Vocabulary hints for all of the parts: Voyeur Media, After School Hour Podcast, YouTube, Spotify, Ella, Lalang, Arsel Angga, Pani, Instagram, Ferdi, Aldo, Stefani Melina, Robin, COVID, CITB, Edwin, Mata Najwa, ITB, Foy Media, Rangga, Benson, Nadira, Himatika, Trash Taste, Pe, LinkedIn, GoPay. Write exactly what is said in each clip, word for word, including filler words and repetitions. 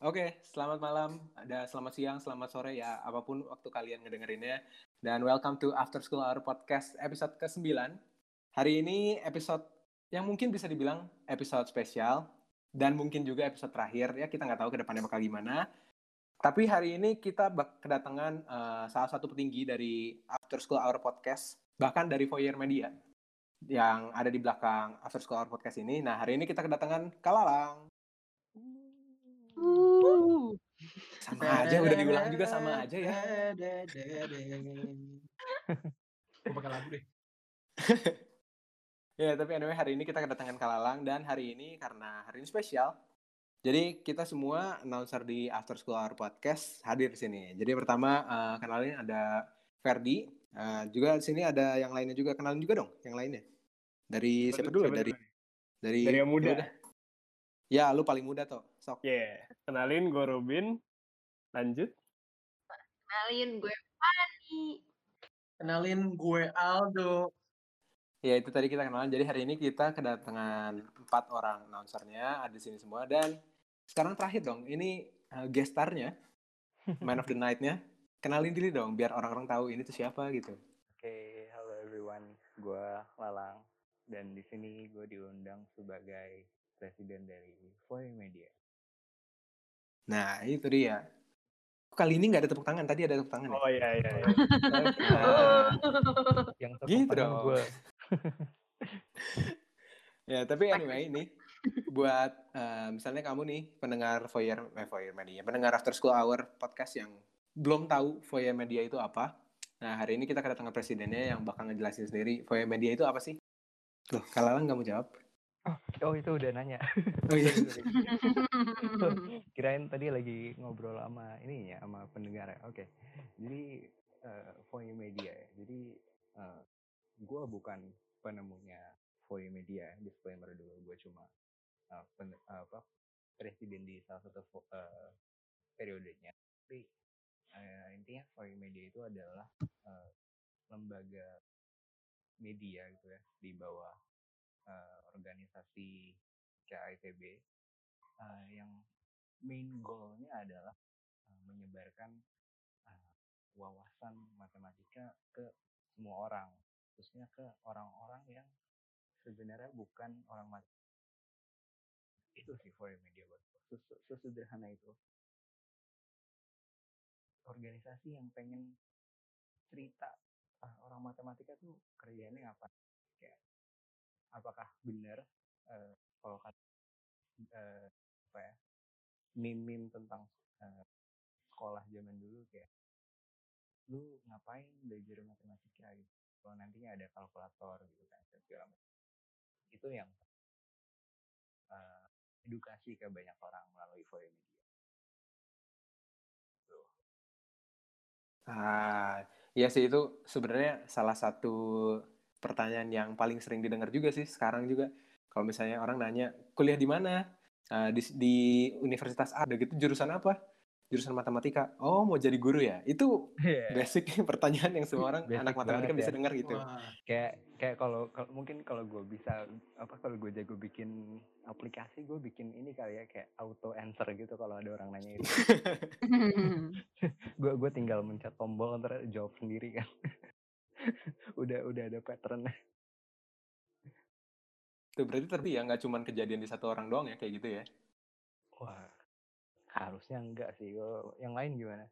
Oke, okay, selamat malam, ada selamat siang, selamat sore, ya apapun waktu kalian ngedengerinnya. Dan welcome to After School Hour Podcast episode ke sembilan. Hari ini episode yang mungkin bisa dibilang episode spesial. Dan mungkin juga episode terakhir, ya kita nggak tahu ke depannya bakal gimana. Tapi hari ini kita bak- kedatangan uh, salah satu petinggi dari After School Hour Podcast. Bahkan dari Voyeur Media yang ada di belakang After School Hour Podcast ini. Nah, hari ini kita kedatangan Kak Lalang. Uh. Sama aja, udah diulang juga sama aja ya. Gue pakai lagu deh. Ya, tapi anyway hari ini kita kedatangan Kak Lalang. Dan hari ini karena hari ini spesial, jadi kita semua announcer di After School Hour Podcast hadir di sini. Jadi pertama uh, kenalin ada Ferdi, uh, juga di sini ada yang lainnya juga, kenalin juga dong yang lainnya. Dari Betul, siapa dulu? Siapa dari, dari dari yang muda. muda. Ya, lu paling muda toh, sok. Yeah. Kenalin gue Robin. Lanjut. Kenalin gue Pani. Kenalin gue Aldo. Ya, itu tadi kita kenalan. Jadi hari ini kita kedatangan empat orang announcernya, ada di sini semua. Dan sekarang terakhir dong, ini uh, guest star-nya, man of the night-nya. Kenalin diri dong, biar orang-orang tahu ini tuh siapa gitu. Oke, okay, hello everyone. Gue Lalang. Dan di sini gue diundang sebagai presiden dari Foy Media. Nah, itu dia. Kali ini nggak ada tepuk tangan, tadi ada tepuk tangan. Oh iya iya. iya. Nah, yang tepuk gitu tangan gue. Ya tapi anyway ini buat uh, misalnya kamu nih pendengar Voyeur, eh, Voyeur Media, pendengar After School Hour Podcast yang belum tahu Voyeur Media itu apa. Nah hari ini kita kedatangan presidennya yang bakal ngejelasin sendiri Voyeur Media itu apa sih. Loh, kalau Lalang nggak mau jawab. Oh, oh itu udah nanya. Oh iya. Kirain tadi lagi ngobrol sama ini ya, sama pendengar. Oke. Okay. Jadi uh, Voyeur Media. Jadi uh, gue bukan penemunya Voyeur Media. Disclaimer dulu, gue cuma uh, pen, uh, apa presiden di salah satu uh, periodenya. Tapi uh, intinya Voyeur Media itu adalah uh, lembaga media gitu ya di bawah Uh, organisasi C I T B uh, yang main goal-nya adalah uh, menyebarkan uh, wawasan matematika ke semua orang, khususnya ke orang-orang yang sebenarnya bukan orang matematika. Itu sih Voyeur Media, sesederhana itu. Organisasi yang pengen cerita uh, orang matematika tuh kerjanya apa? Kayak apakah benar uh, kalau kata uh, apa ya, meme-meme tentang uh, sekolah zaman dulu kayak lu ngapain belajar matematika gitu kalau nantinya ada kalkulator gitu kan segala macam. Itu yang uh, edukasi ke banyak orang melalui Voyeur Media. Ah, iya sih itu sebenarnya salah satu pertanyaan yang paling sering didengar juga sih sekarang juga. Kalau misalnya orang nanya, kuliah di mana? Uh, di, di universitas A, gitu, jurusan apa? Jurusan matematika. Oh, mau jadi guru ya? Itu yeah. Basic pertanyaan yang semua orang basic anak matematika bisa ya. Dengar gitu. Wah. Kayak kayak kalau mungkin kalau gue bisa apa kalau gue jago bikin aplikasi, gue bikin ini kali ya kayak auto answer gitu kalau ada orang nanya itu. Gue gue tinggal mencet tombol ntar jawab sendiri kan. udah udah ada patternnya. Itu berarti tapi ya nggak cuma kejadian di satu orang doang ya kayak gitu ya? Wah harusnya enggak sih. Yang lain gimana?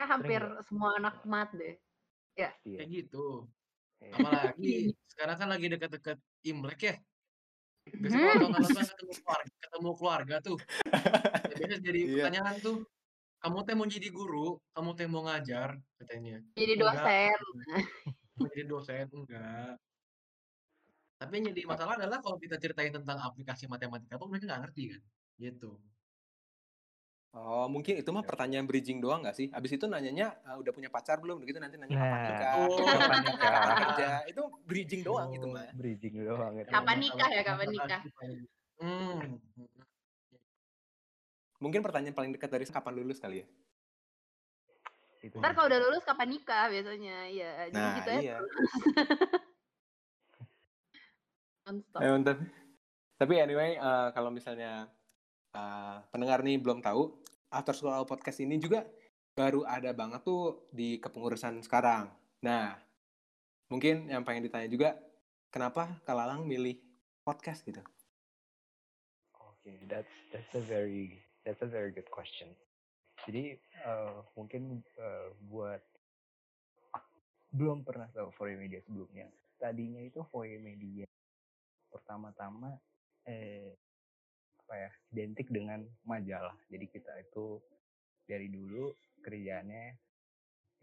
Ya, hampir sering semua enggak? Anak mat deh. Ya. Kayak gitu. Ya. Apalagi sekarang kan lagi dekat-dekat Imlek ya. Biasanya kalau nggak ketemu keluarga, ketemu keluarga tuh. Ya, biasanya jadi pertanyaan tuh. Kamu teh mau jadi guru, kamu teh mau ngajar katanya. Jadi dosen. Enggak. Jadi dosen enggak. Tapi yang jadi masalah adalah kalau kita ceritain tentang aplikasi matematika, tuh mereka nggak ngerti kan, gitu. Oh mungkin itu mah pertanyaan bridging doang nggak sih? Abis itu nanyanya uh, udah punya pacar belum? Begitu nanti nanya kapan nikah, kapan nikah, kapan kerja. Itu bridging doang itu mah. Bridging doang. Kapan nikah ya, kapan nikah. Hmm. Mungkin pertanyaan paling dekat dari kapan lulus kali ya? Ntar kalau udah lulus kapan nikah biasanya, ya jadi nah, gitu iya. Ya. Tapi anyway, uh, kalau misalnya uh, pendengar nih belum tahu, After School Hour Podcast ini juga baru ada banget tuh di kepengurusan sekarang. Nah, mungkin yang pengen ditanya juga, kenapa Kak Lalang milih podcast gitu? Okay, that's that's a very that's a very good question. Jadi uh, mungkin uh, buat belum pernah tahu Foy Media sebelumnya. Tadinya itu Foy Media pertama-tama eh, apa ya, identik dengan majalah. Jadi kita itu dari dulu kerjaannya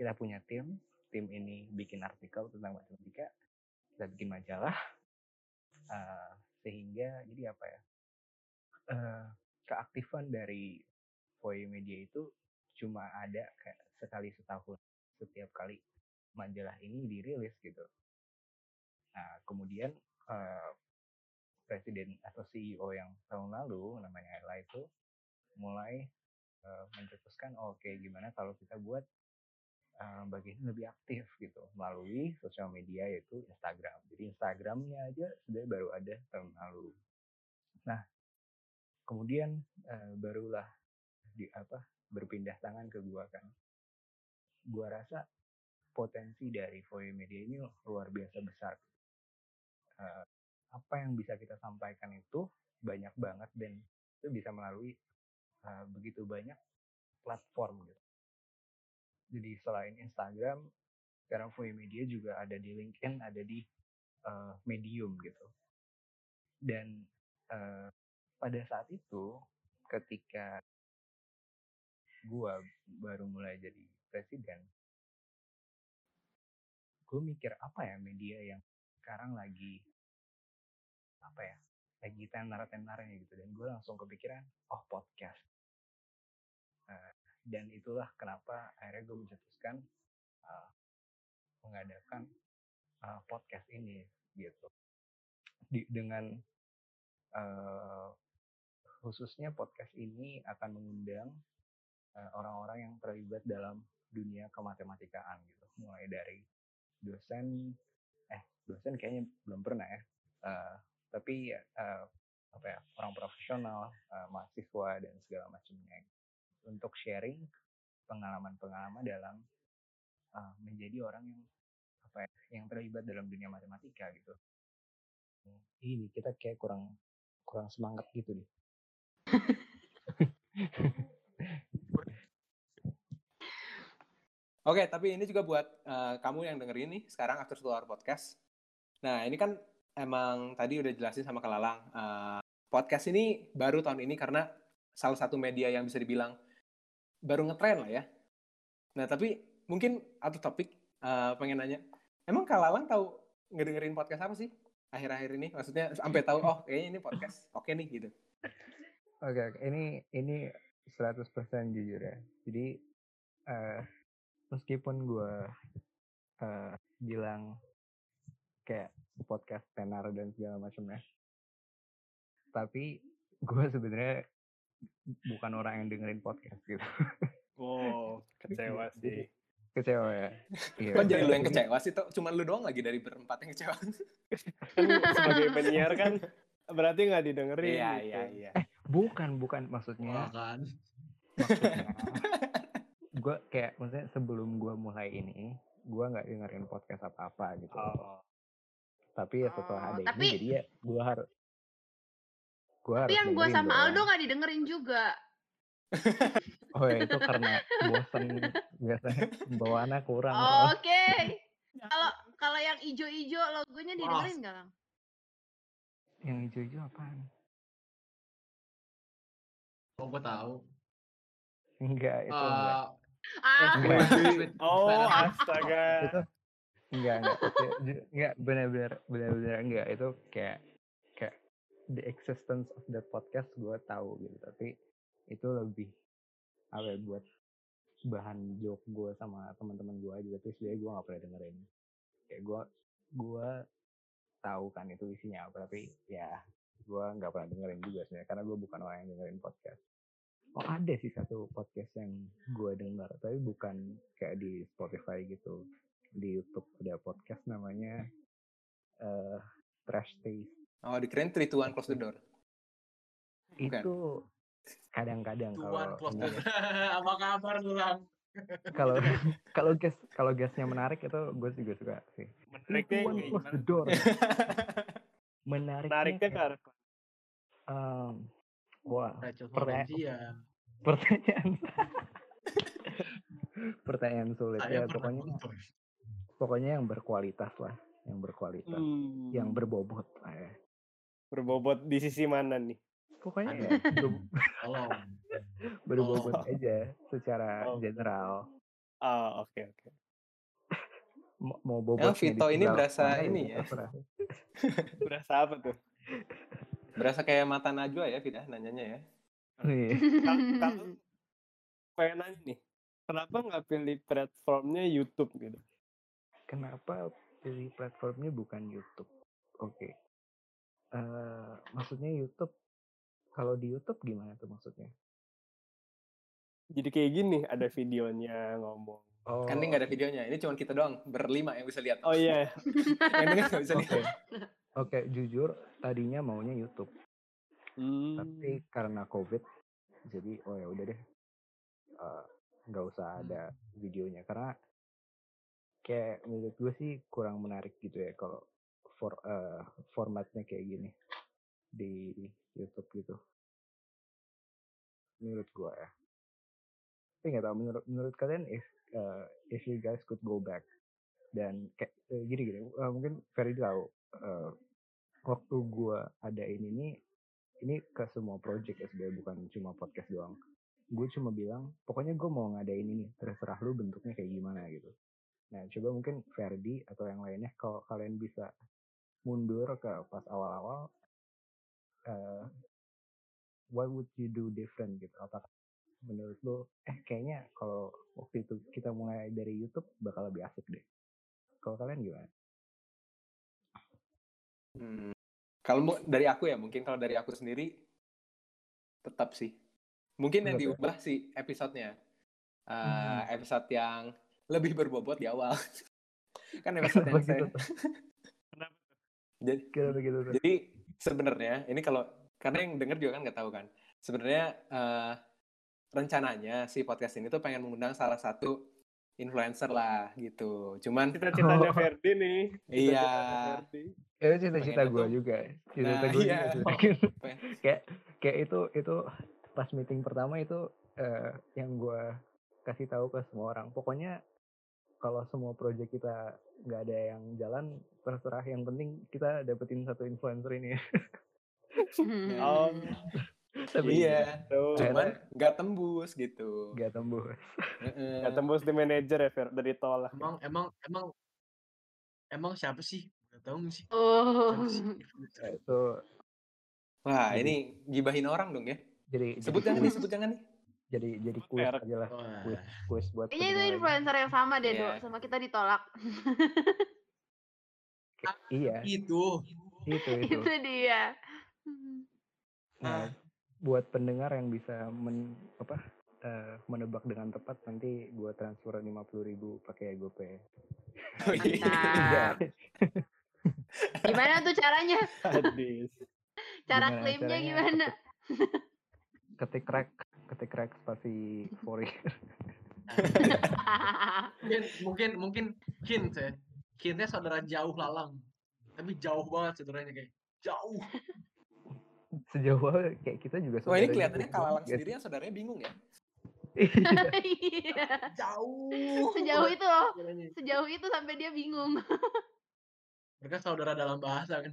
kita punya tim, tim ini bikin artikel tentang matematika, kita bikin majalah, uh, sehingga jadi apa ya, uh, keaktifan dari Foy Media itu cuma ada kayak sekali setahun, setiap kali majalah ini dirilis gitu. Nah, kemudian uh, presiden atau C E O yang tahun lalu namanya Ella itu mulai uh, mencetuskan, oke okay, gimana kalau kita buat uh, bagian lebih aktif gitu melalui sosial media, yaitu Instagram. Jadi Instagramnya aja sudah baru ada tahun lalu. Nah, kemudian uh, barulah di apa berpindah tangan ke gua kan. Gua rasa potensi dari Voyeur Media ini luar biasa besar. Uh, apa yang bisa kita sampaikan itu banyak banget, dan itu bisa melalui uh, begitu banyak platform gitu. Jadi selain Instagram, sekarang Voyeur Media juga ada di LinkedIn, ada di uh, Medium gitu. Dan uh, pada saat itu, ketika gua baru mulai jadi presiden, gue mikir apa ya media yang sekarang lagi apa ya lagi tenar-tenarnya gitu, dan gue langsung kepikiran oh podcast, uh, dan itulah kenapa akhirnya gue mencetuskan uh, mengadakan uh, podcast ini gitu. Di, dengan uh, khususnya podcast ini akan mengundang uh, orang-orang yang terlibat dalam dunia kematematikaan gitu, mulai dari dosen, eh dosen kayaknya belum pernah ya, uh, tapi uh, apa ya, orang profesional, uh, mahasiswa dan segala macamnya, untuk sharing pengalaman-pengalaman dalam uh, menjadi orang yang apa ya, yang terlibat dalam dunia matematika gitu. Ini kita kayak kurang kurang semangat gitu nih. Oke, okay, tapi ini juga buat uh, kamu yang dengerin nih sekarang After School Hour Podcast. Nah, ini kan emang tadi udah jelasin sama Kak Lalang, uh, podcast ini baru tahun ini karena salah satu media yang bisa dibilang baru ngetren lah ya. Nah, tapi mungkin atau topik uh, pengen nanya, emang Kak Lalang tahu ngedengerin podcast apa sih akhir-akhir ini? Maksudnya sampai tahu oh kayaknya ini podcast, oke okay nih gitu. Oke, okay, okay. ini ini seratus persen jujur ya. Jadi uh... meskipun gue uh, bilang kayak podcast tenar dan segala macamnya, tapi gue sebenarnya bukan orang yang dengerin podcast gitu. Wow, kecewa sih. Kecewa ya. Kok jadi lu yang kecewa sih? Cuman lu doang lagi dari berempat yang kecewa. Sebagai penyiar kan berarti nggak didengerin. Iya, gitu. iya, iya. Eh, bukan, bukan maksudnya. Bukan. Maksudnya. Gue kayak maksudnya sebelum gue mulai ini gue nggak dengerin podcast apa apa gitu, oh. tapi ya setelah oh, ada tapi, ini jadi ya gue harus gue harus tapi yang gue sama Aldo nggak didengerin juga. Oh ya, itu karena bosen biasanya bawaannya kurang. Oh, oke okay. Kalau kalau yang ijo-ijo logonya didengerin nggak, Lang? Yang ijo-ijo apaan? Oh, gue tahu. Enggak, itu uh, enggak. Ah. Oh, astaga. Itu enggak, enggak. Enggak, benar-benar benar-benar enggak. Itu kayak kayak the existence of the podcast gue tahu gitu, tapi itu lebih apa buat bahan joke gue sama teman-teman gue aja, tapi sebenarnya gue enggak pernah dengerin. Kayak gue gue tahu kan itu isinya apa, tapi ya gue enggak pernah dengerin juga sebenarnya karena gue bukan orang yang dengerin podcast. Oh, ada sih satu podcast yang gue dengar, tapi bukan kayak di Spotify gitu. Di YouTube ada podcast namanya uh, Trash Taste. Oh, dikirain three, two, one, close the door. Bukan. Itu Kadang-kadang kalau apa kabar Lalang? Kalau kalau guest kalau guestnya menarik itu gue juga suka sih. Menariknya close the door. Menariknya, menariknya kan. Um, wah. Pertanyaan. Pertanyaan. Pertanyaan sulit ya, pokoknya. Nonton. Pokoknya yang berkualitas lah, yang berkualitas, hmm. yang berbobot lah ya. Berbobot di sisi mana nih? Pokoknya ya, oh. berbobot oh. aja secara oh. general. Ah, oh, oke okay, oke. Okay. Mau bobot. Yang Vito ini berasa ini ya. Berasa apa tuh? Berasa kayak mata Najwa ya, Vito nanyanya ya. Kalau pengen nanya nih, kenapa nggak pilih platformnya YouTube gitu? Kenapa pilih platformnya bukan YouTube? Oke. Okay. Uh, maksudnya YouTube. Kalau di YouTube gimana tuh maksudnya? Jadi kayak gini, ada videonya ngomong. Oh. Kan ini nggak ada videonya, ini cuma kita doang berlima yang bisa lihat. Oh iya. Yeah. Yang dengar nggak bisa lihat. Oke, okay. okay, jujur tadinya maunya YouTube, hmm. tapi karena COVID, jadi oh ya udah deh, nggak uh, usah ada videonya karena kayak menurut gue sih kurang menarik gitu ya kalau for uh, formatnya kayak gini di YouTube gitu menurut gue ya, tapi nggak tahu menurut menurut kalian if uh, if you guys could go back dan kayak uh, gini-gini uh, mungkin Ferdi tahu uh, waktu gue ada ini nih ini ke semua project ya sebenarnya bukan cuma podcast doang, gue cuma bilang pokoknya gue mau ngadain ini terserah lu bentuknya kayak gimana gitu. Nah coba mungkin Ferdi atau yang lainnya kalau kalian bisa mundur ke pas awal-awal. Uh, what would you do different gitu? Apa menurut lo? Eh kayaknya kalau waktu itu kita mulai dari YouTube bakal lebih asik deh. Kalau kalian gimana? Hmm, kalau dari aku ya mungkin kalau dari aku sendiri tetap sih. Mungkin yang diubah sih episodenya, uh, hmm. episode yang lebih berbobot di awal. Kan episode yang saya. Kenapa? Jadi, gitu, jadi sebenarnya ini kalau karena yang denger juga kan nggak tahu kan sebenarnya uh, rencananya si podcast ini tuh pengen mengundang salah satu influencer lah gitu, cuman cita-citanya oh. Ferdi nih iya itu cita-cita gue juga cita-cita nah, gue iya. juga oh. kayak kayak itu itu pas meeting pertama itu uh, yang gue kasih tahu ke semua orang pokoknya kalau semua project kita nggak ada yang jalan terserah yang penting kita dapetin satu influencer ini. Oh, tapi iya. So, cuman nggak tembus gitu. Nggak tembus. Nggak tembus di manajer ya, Fer, dari tolak. Emang emang emang emang siapa sih? Nggak tahu nggak sih? Oh. Sih? So, wah jadi, ini gibahin orang dong ya. Jadi sebut jangan nih, sebut jangan nih. Jadi jadi kuis aja lah. Kuis, kuis buat. Ini itu influencer yang sama deh, yeah. Do, sama kita ditolak. Iya. Itu. Itu itu. Itu dia. Nah, buat pendengar yang bisa men, apa uh, menebak dengan tepat nanti gue transfer lima puluh ribu pakai GoPay. Mantap. Gimana tuh caranya? Hadis. Cara gimana klaimnya caranya? Gimana? Ketik rek, ketik rek spasi Voyeur. mungkin mungkin mungkin hint ya. Kayaknya saudara jauh Lalang, tapi jauh banget saudaranya kayak jauh. Sejauh banget kayak kita juga saudara. Wah ini kelihatannya kalau Lalang sendiri yang saudaranya bingung ya. Iya. Jauh. Sejauh itu loh. Sejauh itu sampai dia bingung. Mereka saudara dalam bahasa kan.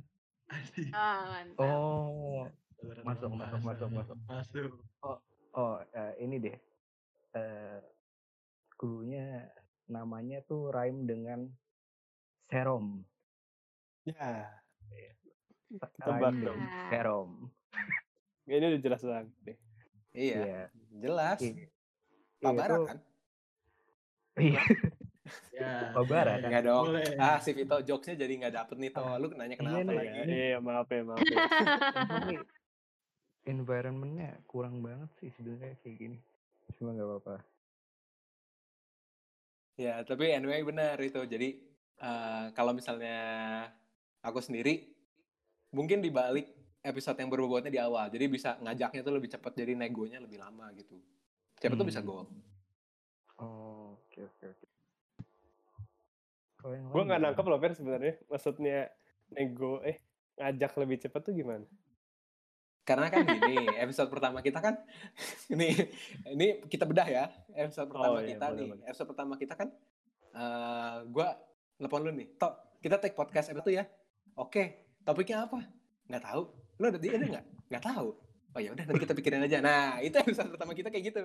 Oh, mantap. Oh. Masuk masuk masuk masuk masuk. Oh oh uh, ini deh. Uh, Klunya namanya tuh rhyme dengan serum. Ya. Tebak dong. Serum. Ini udah jelas banget deh. Iya. Ya. Jelas. Pabara kan? Iya. Pabara kan? Enggak dong. Boleh. Ah, si Vito jokesnya jadi nggak dapet nih toh. Lu nanya kenapa ini, lagi? Iya, maaf ya, maaf ya. Environment-nya kurang banget sih sebenarnya kayak gini. Cuma nggak apa-apa. Ya, tapi anyway benar itu. Jadi Uh, kalau misalnya aku sendiri, mungkin dibalik episode yang berbobotnya di awal, jadi bisa ngajaknya tuh lebih cepat, jadi negonya lebih lama gitu. Siapa hmm. tuh bisa goal. Oh, oke okay, oke okay, oke. Okay. Gue nggak nangkep loh Fer sebenarnya, maksudnya nego eh ngajak lebih cepat tuh gimana? Karena kan gini, episode pertama kita kan ini ini kita bedah ya, episode pertama oh, kita iya, nih, boleh, episode boleh. pertama kita kan, uh, gue telepon lu nih, top kita take podcast episode ya, oke, okay, topiknya apa? Nggak tahu, lo ada ada nggak? Nggak tahu. Oh ya udah nanti kita pikirin aja. Nah itu episode pertama kita kayak gitu.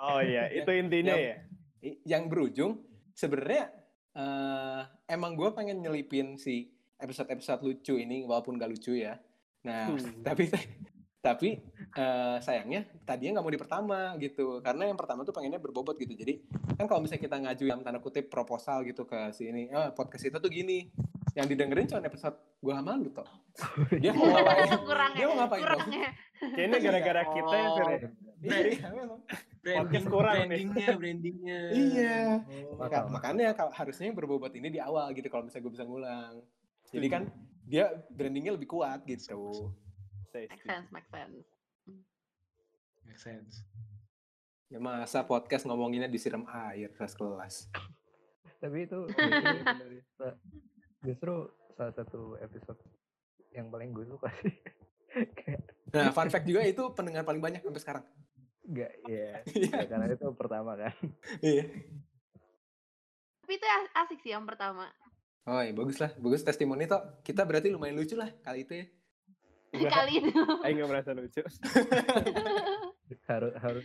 Oh iya, itu intinya yang, ya. Yang berujung sebenarnya uh, emang gue pengen nyelipin si episode-episode lucu ini walaupun gak lucu ya. Nah hmm. tapi tapi uh, sayangnya tadinya nggak mau di pertama gitu, karena yang pertama tuh pengennya berbobot gitu. Jadi kan kalau misalnya kita ngaju dalam tanda kutip proposal gitu ke si ini, oh, podcast itu tuh gini. Yang didengerin cuma episode gue sama lu toh. Dia mau ngapain? Dia mau ngapain? Kayaknya gara-gara kita ya, Ferdi. Podcast kurang nih. Brandingnya, brandingnya. Iya. Oh. Maka, makanya harusnya yang berbobot ini di awal gitu, kalau misalnya gue bisa ngulang. Jadi kan dia brandingnya lebih kuat gitu. Make sense, make sense. Make sense. Ya masa podcast ngomonginnya disiram air kelas-kelas. Tapi itu justru salah satu episode yang paling gue suka sih. Nah, fun fact juga itu pendengar paling banyak sampai sekarang. Enggak, ya. Yeah. Karena itu pertama kan. Iya. Yeah. Tapi itu asik sih yang pertama. Oh iya, bagus lah. Bagus testimoni toh. Kita berarti lumayan lucu lah kali itu ya. Kali itu. Aku nggak merasa lucu. harus harus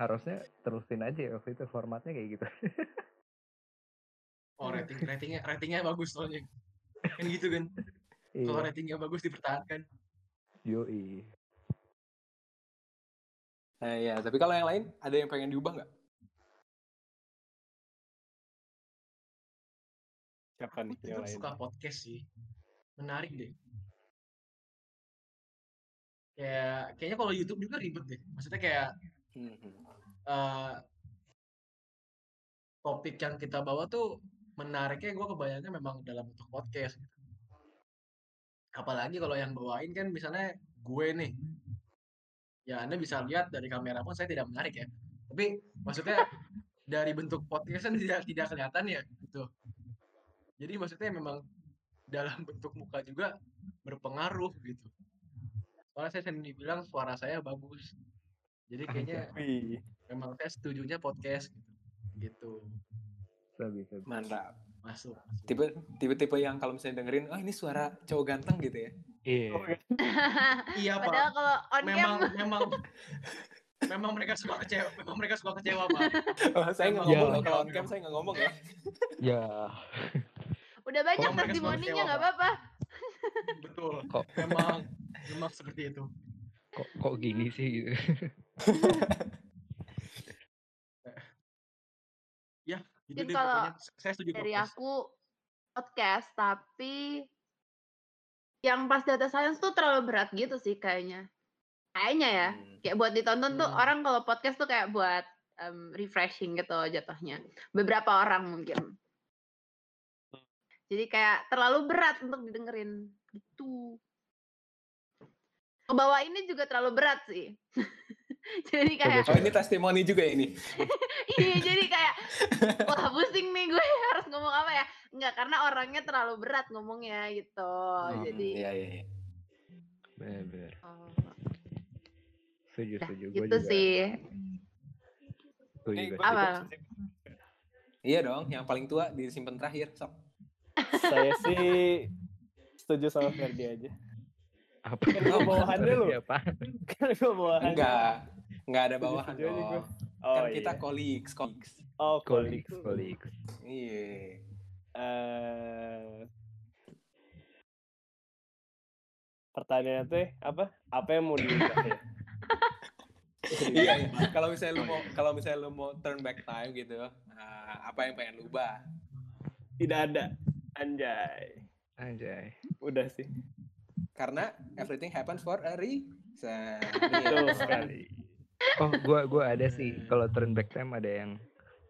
harusnya terusin aja waktu itu formatnya kayak gitu. Oh rating ratingnya ratingnya bagus soalnya kan gitu kan, kalau yeah. ratingnya bagus dipertahankan. Yoi. Nah ya, tapi kalau yang lain ada yang pengen diubah nggak? Siapa nih yang lain? Aku suka podcast sih, menarik deh. Kayak kayaknya kalau YouTube juga ribet deh, maksudnya kayak. Uh, topik yang kita bawa tuh menariknya gue kebayangnya memang dalam bentuk podcast. Apalagi kalau yang bawain kan misalnya gue nih, ya Anda bisa lihat dari kamera pun saya tidak menarik ya, tapi maksudnya dari bentuk podcast kan tidak, tidak kelihatan ya gitu. Jadi maksudnya memang dalam bentuk muka juga berpengaruh gitu. Soalnya saya sendiri bilang suara saya bagus, jadi kayaknya memang saya setujunya podcast gitu. Sabi, sabi. Mantap. Masuk. Tipe, tipe-tipe yang kalau misalnya dengerin, oh ini suara cowok ganteng gitu ya. Iya. Yeah. Oh, iya Pak. Padahal kalau on memang, cam. Memang, memang mereka suka kecewa. Memang mereka suka kecewa Pak. Oh, saya nggak ngomong ya. Kalau on cam saya nggak ngomong ya. Ya. Udah banyak testimoninya nggak apa-apa. Betul. Kok memang, memang seperti itu. Kok kok gini sih gitu. Mungkin jadi kalau saya setuju dari podcast. Aku podcast, tapi yang pas data science tuh terlalu berat gitu sih kayaknya. Kayaknya ya, hmm. kayak buat ditonton hmm. tuh orang kalau podcast tuh kayak buat um, refreshing gitu jatuhnya. Beberapa orang mungkin. Jadi kayak terlalu berat untuk didengerin gitu. Ke bawah ini juga terlalu berat sih. Jadi kayak oh ini testimoni juga ini. Iya jadi kayak wah pusing nih gue harus ngomong apa ya. Enggak, karena orangnya terlalu berat ngomongnya gitu. Hmm, jadi iya iya iya. Bener. Oh. Setuju setuju gue gitu juga. Gitu sih. Setuju juga. Apa? Iya dong, yang paling tua disimpan terakhir, sok. Saya sih setuju sama Ferdi aja. Apa oh, bawahannya lu? Kan gua bawahan. Enggak. Enggak ada bawahan dong. Oh, kan kita colleagues, colleagues. Oh, colleagues, colleagues. Iya. Eh Pertanyaannya teh apa? Apa yang mau diubah? Iya, kalau misalnya lu mau kalau misalnya lu mau turn back time gitu, uh, apa yang pengen lu ubah? Tidak ada. Anjay. Anjay. Udah sih. Karena everything happens for a reason. Betul sekali. Oh, gua gua ada sih. Kalau turn back time ada yang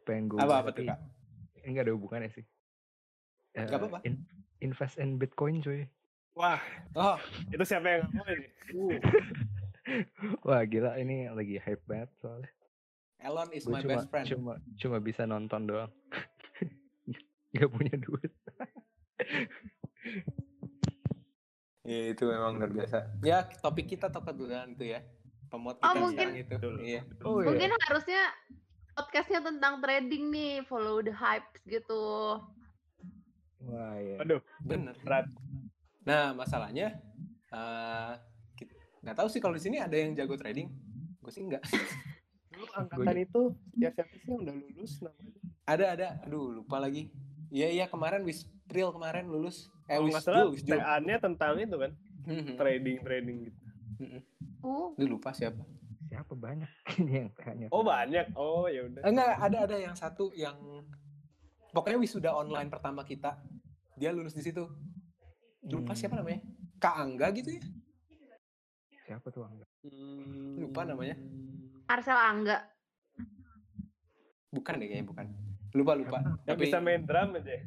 pengen gua. Apa apa tuh kak? Enggak ada hubungannya sih. Uh, Gak apa-apa. In, invest in Bitcoin cuy. Wah, oh. Itu siapa yang ngomong ini? Uh. Wah gila, ini lagi hype banget soalnya. Elon is gua my cuma, best friend. Cuma, cuma bisa nonton doang. Gak punya duit. Ya, itu memang luar biasa. Ya topik kita topik dugaan itu ya. Pemot kita oh, mungkin, itu. Iya. Oh, mungkin iya. Harusnya podcastnya tentang trading nih, follow the hype gitu. Wah ya. Aduh, bener. Berat. Nah masalahnya, uh, kita, nggak tahu sih kalau di sini ada yang jago trading, gue sih nggak. Dulu angkatan itu ya siapa sih yang udah lulus namanya? Ada ada, aduh lupa lagi. Iya iya kemarin Wispril kemarin lulus. Eh oh, Wispril. T A-nya tentang itu kan, trading trading gitu. Oh, lu lupa siapa? Siapa banyak ini yang T A-nya? Oh banyak, oh ya udah. Enggak ada ada yang satu yang pokoknya wisuda online pertama kita, dia lulus di situ. Lupa siapa namanya? Kak Angga gitu ya? Siapa tuh Angga? Hmm, lupa namanya. Arsel Angga. Bukan deh kayaknya, bukan. Lupa lupa. Yang bisa main drum aja.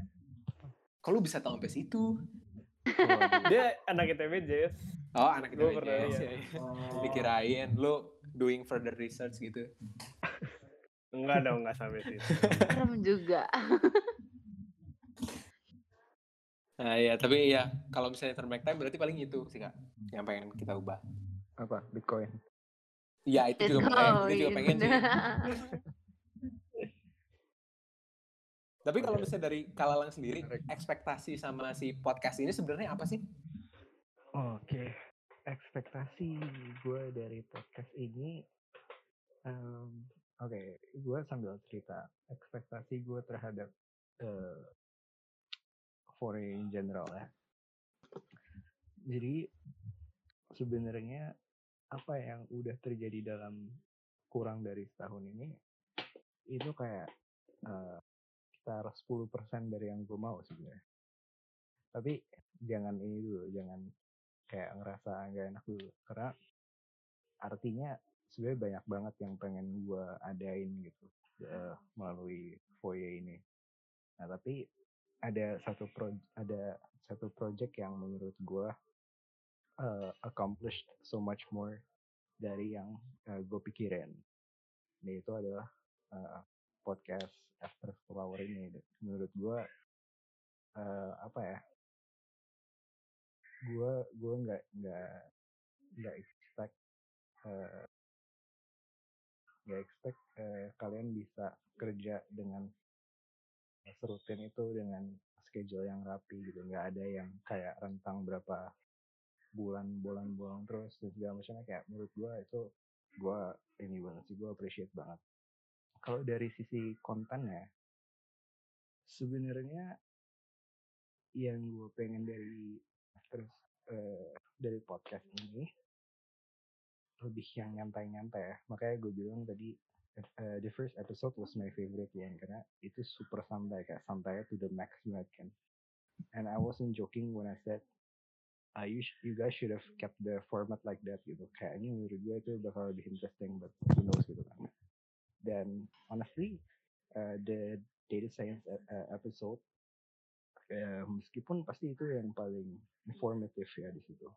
Kalau bisa tahu sampai situ. Oh, dia anak I T B Jazz. Oh, anak I T B Jazz. Ya. Oh. Dikirain lo doing further research gitu. Enggak dong, enggak sampai situ. Drum juga. Nah ya, tapi ya kalau misalnya turn back time berarti paling itu sih kak yang pengen kita ubah. Apa? Bitcoin? Ya itu Bitcoin. juga pengen, itu juga pengen sih. Tapi kalau misalnya dari Kalalang sendiri, ekspektasi sama si podcast ini sebenarnya apa sih? Oke, ekspektasi gue dari podcast ini, um, oke, okay. gue sambil cerita ekspektasi gue terhadap uh, Foy in general ya. Jadi sebenarnya apa yang udah terjadi dalam kurang dari setahun ini itu kayak uh, sekitar sepuluh persen dari yang gue mau sebenarnya. Tapi jangan ini dulu, jangan kayak ngerasa nggak enak dulu. Karena artinya sebenarnya banyak banget yang pengen gue adain gitu uh, melalui Foy ini. Nah tapi ada satu pro ada satu project yang menurut gue uh, accomplished so much more dari yang uh, gue pikirin. Ini itu adalah uh, podcast After School Hour ini. Menurut gue uh, apa ya? Gue gue nggak nggak nggak expect nggak uh, expect uh, kalian bisa kerja dengan serutin itu dengan schedule yang rapi gitu, nggak ada yang kayak rentang berapa bulan bulan bulan terus dan segala macamnya. Kayak menurut gue itu gue ini banget sih, gue appreciate banget. Kalau dari sisi kontennya sebenarnya yang gue pengen dari terus eh, dari podcast ini lebih yang nyantai-nyantai ya. Makanya gue bilang tadi Uh, the first episode was my favorite one karena itu super santai, kayak santai to the max banget kan. And I wasn't joking when I said I uh, you, sh- you guys should have kept the format like that gitu. Kayaknya menurut gue itu bakal lebih interesting, but who knows gitu kan. Dan honestly uh, the data science uh, episode uh, meskipun pasti itu yang paling informative ya di situ.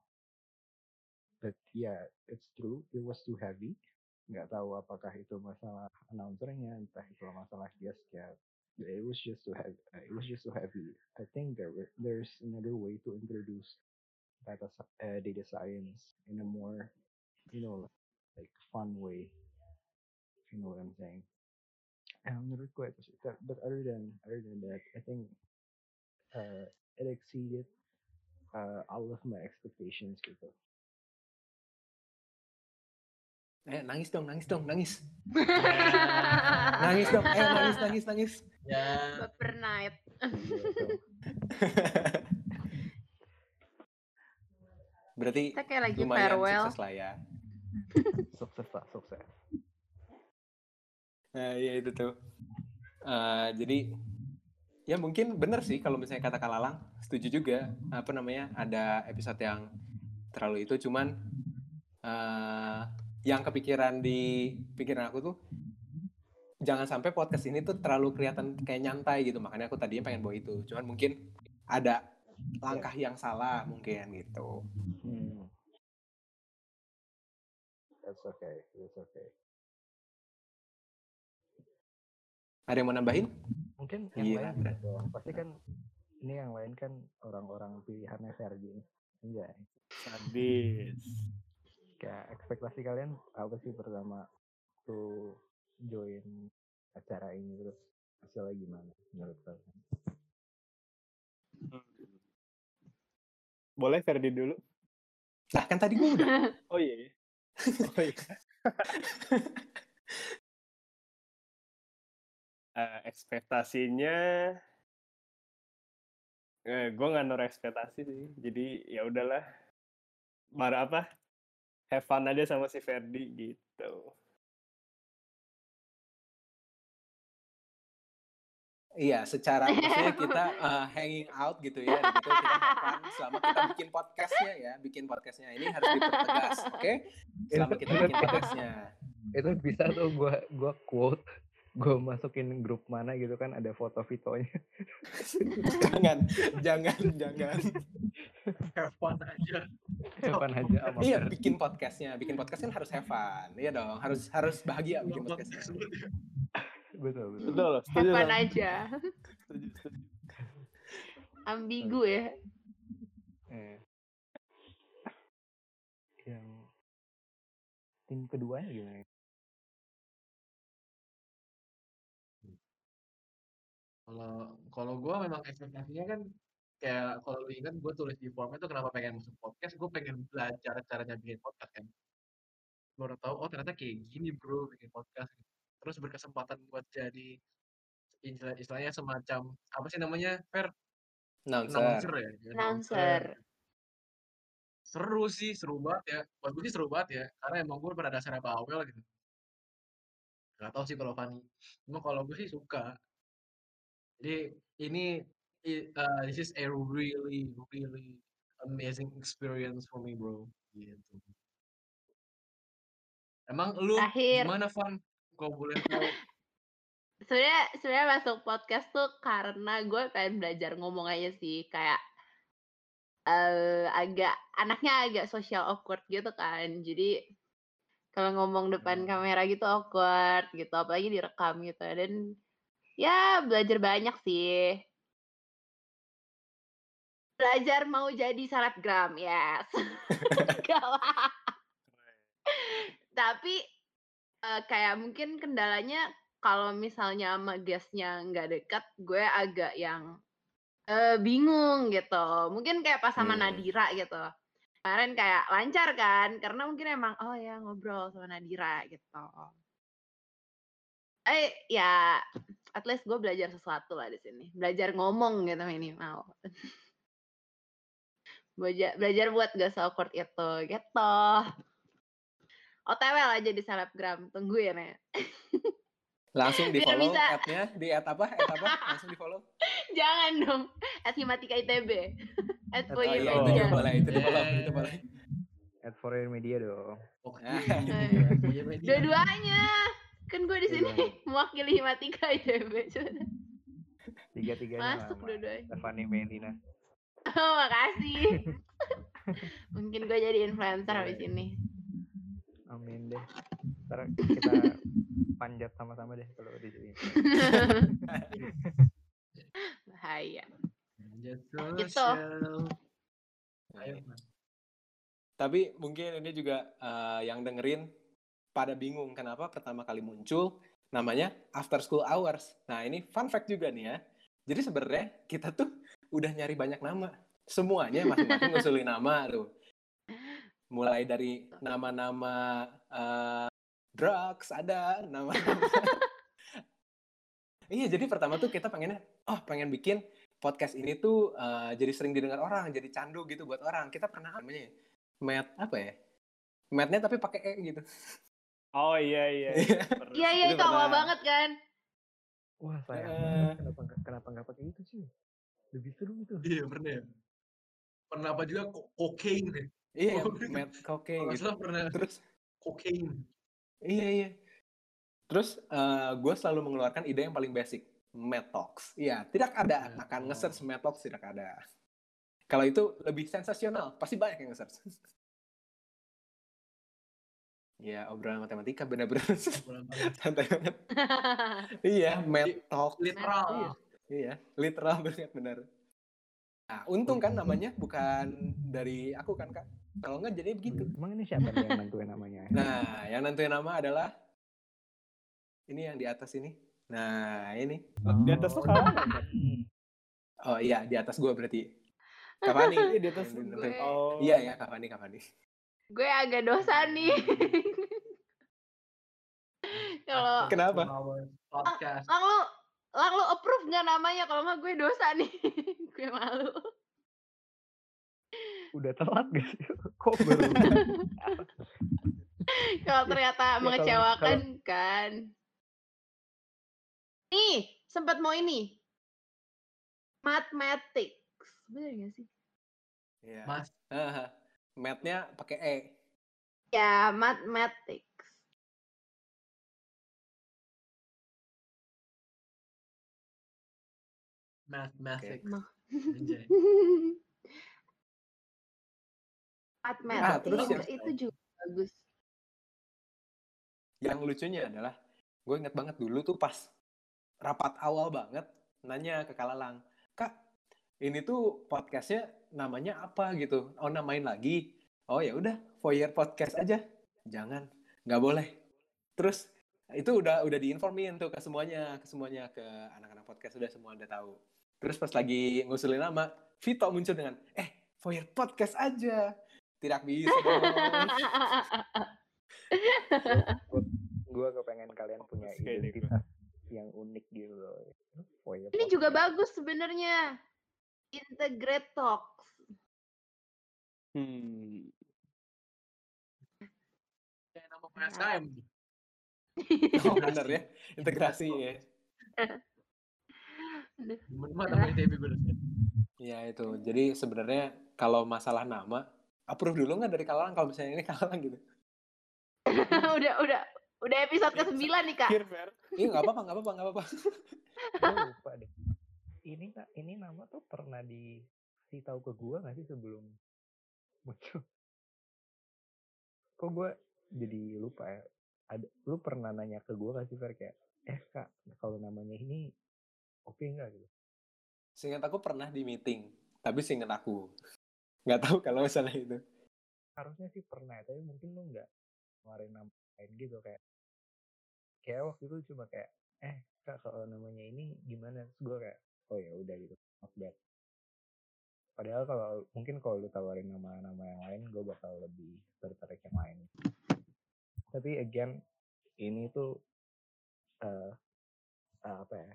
But yeah, it's true it was too heavy. Nggak tahu apakah itu masalah announcernya, entah itu masalah guest-nya. It was just so heavy. It was just so heavy. I think there were, there's another way to introduce data uh, data science in a more, you know, like fun way. You know what I'm saying? I'm not quite sure, but other than other than that, I think uh, it exceeded uh, all of my expectations gitu. Eh nangis dong, nangis dong, nangis. Nangis dong, eh nangis, nangis, nangis. Ya. Baper night. Berarti lumayan farewell. Sukses lah ya. Sukses lah, sukses. Nah ya itu tuh. Uh, jadi ya mungkin benar sih kalau misalnya kata Kalalang, setuju juga. Apa namanya, ada episode yang terlalu itu, cuman... Uh, yang kepikiran di pikiran aku tuh jangan sampai podcast ini tuh terlalu kelihatan kayak nyantai gitu, makanya aku tadinya pengen bawa itu. Cuman mungkin ada langkah yang salah mungkin gitu. Hmm. That's okay, that's okay. Ada yang mau nambahin? Mungkin yang yeah, lain. Betul. Pasti kan ini yang lain kan orang-orang pilihannya Ferdi ini. Anjay. Sadis. Kayak ekspektasi kalian apa sih pertama tuh join acara ini, terus hasilnya gimana menurut kalian? Boleh Ferdi dulu? Lah kan tadi gue udah. Oh iya. Oh iya. Uh, ekspektasinya, eh, gue nggak naruh ekspektasi sih, jadi ya udahlah, marah apa, have fun aja sama si Ferdi gitu. Iya, secara maksudnya kita uh, hanging out gitu ya, gitu kita have fun selama kita bikin podcastnya ya, bikin podcastnya ini harus dipertegas, oke? Okay? Selama kita bikin podcastnya. Itu bisa tuh gue gue quote. Gue masukin grup mana gitu kan, ada foto-fotonya. Jangan, jangan, jangan. Have fun aja. Have fun aja. Sama iya, Ferdi. Bikin podcastnya. Bikin podcast kan harus have fun. Iya dong, harus harus bahagia bikin podcastnya. Betul, betul. Betul, setuju. Have fun aja. Setuju, setuju. Ambigu ya. Eh. Yang tim keduanya gimana? Kalau kalau gue memang ekspektasinya kan kayak kalau lu ingat gue tulis di formnya tuh kenapa pengen masuk podcast, gue pengen belajar caranya bikin podcast kan. Gue udah tahu oh ternyata kayak gini bro bikin podcast. Terus berkesempatan buat jadi istilah, istilahnya semacam apa sih namanya Fer? Announcer ya. Announcer. Seru sih, seru banget ya. Buat gue sih seru banget ya. Karena emang gue pada dasarnya bawel gitu. Gak tau sih kalau Fani. Cuma kalau gue sih suka. Jadi ini, uh, this is a really, really amazing experience for me, bro. Gitu. Emang lu akhir. Gimana, Van? Kau boleh tahu? Sebenarnya, sebenarnya masuk podcast tuh karena gue pengen belajar ngomong aja sih. Kayak uh, agak, anaknya agak social awkward gitu kan. Jadi kalau ngomong depan hmm. kamera gitu awkward gitu. Apalagi direkam gitu. Dan ya, belajar banyak sih. Belajar mau jadi selebgram, yes. Tapi, uh, kayak mungkin kendalanya, kalau misalnya sama guest-nya nggak dekat, gue agak yang uh, bingung gitu. Mungkin kayak pas sama hmm. Nadira gitu. Kemarin kayak lancar kan, karena mungkin emang, oh ya ngobrol sama Nadira gitu. Eh, ya... At least gue belajar sesuatu lah di sini, belajar ngomong gitu minimal. Belajar, belajar buat gak awkward itu, gitu. O T W aja di selebgram, tungguin ya. Langsung di follow app-nya, di app apa? App apa? Langsung di follow. Jangan dong, at Himatika I T B. At Voyeur Media. Itu di follow, itu boleh. At Voyeur Media dong. Dua-duanya. Kan gue di sini mewakili Himatika I T B. Tiga-tiganya masuk dua-duanya. Stefani Melina. Oh, makasih. Mungkin gue jadi influencer habis ini. Amin deh. Ntar kita panjat sama-sama deh kalau di sini. Bahaya. Gitu. Ayo. Tapi mungkin ini juga uh, yang dengerin pada bingung kenapa pertama kali muncul namanya After School Hours. Nah ini fun fact juga nih ya. Jadi sebenarnya kita tuh udah nyari banyak nama. Semuanya masing-masing ngusulin nama tuh. Mulai dari nama-nama uh, drugs ada, nama-nama. Iya jadi pertama tuh kita pengennya, oh pengen bikin podcast ini tuh uh, jadi sering didengar orang, jadi candu gitu buat orang. Kita pernah namanya Matt apa ya? Matt-nya tapi pakai E gitu. Oh iya iya. Iya iya itu awal banget kan. Wah sayang uh, banget. Kenapa kenapa nggak pakai itu sih? Lebih seru gitu. Iya pernah. Ya. Pernah apa juga kokain deh. Iya. Met kokain. Gitu. Pernah. Terus kokain. Iya iya. Terus uh, gue selalu mengeluarkan ide yang paling basic. Mad Talks. Iya. Tidak ada. Akan nge-search Mad Talks tidak ada. Kalau itu lebih sensasional, pasti banyak yang nge-search. Ya, obrolan matematika benar-benar santai banget. Iya, math talk literal. Iya, literal banget benar. Nah, untung kan namanya bukan dari aku kan, Kak. Kalau enggak jadi begitu. Emang ini siapa yang nentuin namanya? Nah, yang nentuin nama adalah ini yang di atas ini. Nah, ini. Oh. Di atas tuh kalah. Oh iya, di atas gua berarti. Kak Pani. Iya, di atas gue. Oh. Iya ya, Kak Pani, Kak Pani. Gue agak dosa nih. Kalau kenapa? Podcast. Lang lu, lang lu approve enggak namanya? Kalau mah gue dosa nih. Gue malu. Udah telat gak sih? Kok baru? Kalau ternyata ya, mengecewakan kalau, kalau... kan. Nih, sempat mau ini. Mathematics. Bener gak sih? Iya. Mas. Math-nya pakai E. Ya, mathematics. Mathematics. Math. Anjay. Nah, terus yang, itu juga bagus. Yang lucunya adalah, gue inget banget dulu tuh pas rapat awal banget, nanya ke Kak Lalang, Kak, ini tuh podcastnya namanya apa gitu? Oh, namain lagi. Oh ya udah, Voyeur Podcast aja. Jangan, nggak boleh. Terus itu udah udah diinformin tuh ke semuanya, ke semuanya ke anak-anak podcast udah semua udah tahu. Terus pas lagi ngusulin nama, Vito muncul dengan, eh Voyeur Podcast aja. Tidak bisa. Gue kepengen kalian punya identitas yang unik gitu loh. Voyeur ini podcast juga bagus sebenarnya. Integrate Talks. Hmm. Kayak nama P S K M. Oh benar ya, integrasi ya. Benar nama I T B benar. Ya itu. Jadi sebenarnya kalau masalah nama, approve dulu nggak dari Kalang kalau misalnya ini Kalang gitu. udah udah udah episode ke sembilan nih Kak. Iya nggak apa-apa nggak apa-apa nggak apa-apa. Oh, lupa deh. Ini ini nama tuh pernah dikasih tahu ke gue nggak sih sebelum muncul? Kok gue jadi lupa ya? Ada, lu pernah nanya ke gue nggak sih Fer kayak, eh Kak kalau namanya ini oke okay nggak gitu? Seingat aku pernah di meeting, tapi seingat aku nggak tahu kalau misalnya itu. Harusnya sih pernah, tapi mungkin lu nggak ngeluarin nama lain gitu kayak, kayak waktu itu cuma kayak, eh Kak kalau namanya ini gimana? Terus gue kayak oh ya udah gitu, not bad. Padahal kalau mungkin kalau lu tawarin nama-nama yang lain, gue bakal lebih tertarik yang lain. Tapi again, ini tuh uh, uh, apa ya?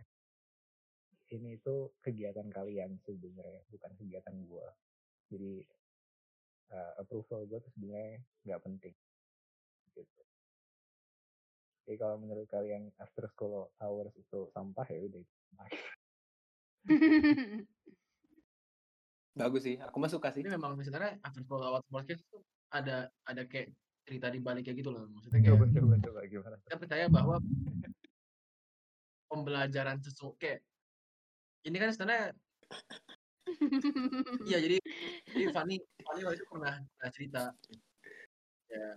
Ini tuh kegiatan kalian sebenarnya, bukan kegiatan gue. Jadi uh, approval gue tuh sebenarnya nggak penting. Gitu. Jadi kalau menurut kalian after school hours itu sampah ya udah itu. Bagus sih, aku mah suka sih. Ini memang sebenarnya after school hour podcast tuh ada ada kayak cerita di baliknya gitu loh. Maksudnya kayak coba, coba, coba, gimana? Kita percaya bahwa pembelajaran sesuatu kayak ini kan sebenarnya iya jadi jadi Fanny Fanny waktu itu pernah, pernah cerita ya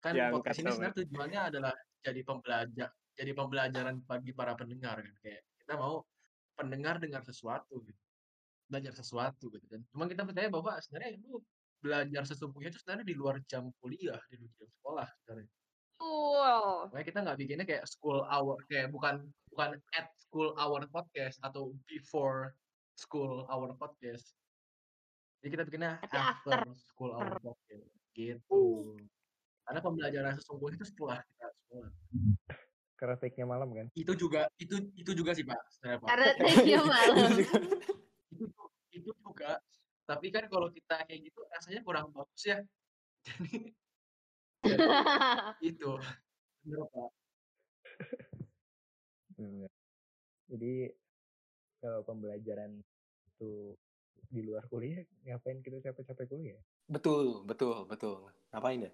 kan ya, podcast ini sebenarnya tujuannya adalah jadi pembelajar jadi pembelajaran bagi para pendengar kan kayak kita mau pendengar dengar sesuatu gitu. Belajar sesuatu gitu kan. Cuma kita percaya bahwa sebenarnya itu belajar sesungguhnya itu sebenarnya di luar jam kuliah, di luar jam sekolah sebenarnya. Cool. Makanya kita nggak bikinnya kayak school hour kayak bukan bukan at school hour podcast atau before school hour podcast. Jadi kita bikinnya after school hour podcast gitu. Karena pembelajaran sesungguhnya itu setelah kita sekolah. Karena take-nya malam kan? Itu juga, itu itu juga sih Pak. Sebenarnya, Pak. Karena take-nya malam. itu, itu juga, tapi kan kalau kita kayak gitu rasanya kurang bagus ya. Jadi, ya, itu. Benar Pak. Jadi, kalau pembelajaran itu di luar kuliah, ngapain kita capek-capek kuliah? Betul, betul, betul. Ngapain ya?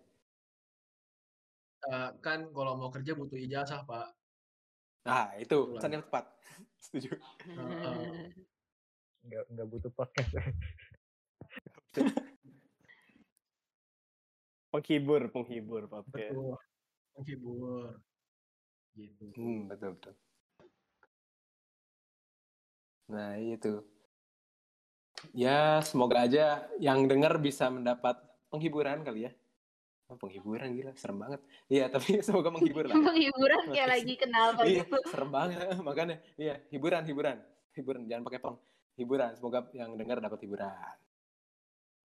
Uh, kan kalau mau kerja butuh ijazah Pak. Nah itu pesan yang tepat. Setuju. Nggak uh, uh. nggak butuh podcast. Penghibur, penghibur podcast. Betul. Penghibur. Gitu. Hmm, betul betul. Nah, itu. Ya, semoga aja yang dengar bisa mendapat penghiburan kali ya. Oh, penghiburan gila, serem banget. Iya, tapi semoga menghibur lah. Penghiburan kayak lagi kenal Pak. Iya, serem banget. Makanya, iya, hiburan, hiburan. Hiburan, jangan pakai peng. Hiburan, semoga yang dengar dapat hiburan.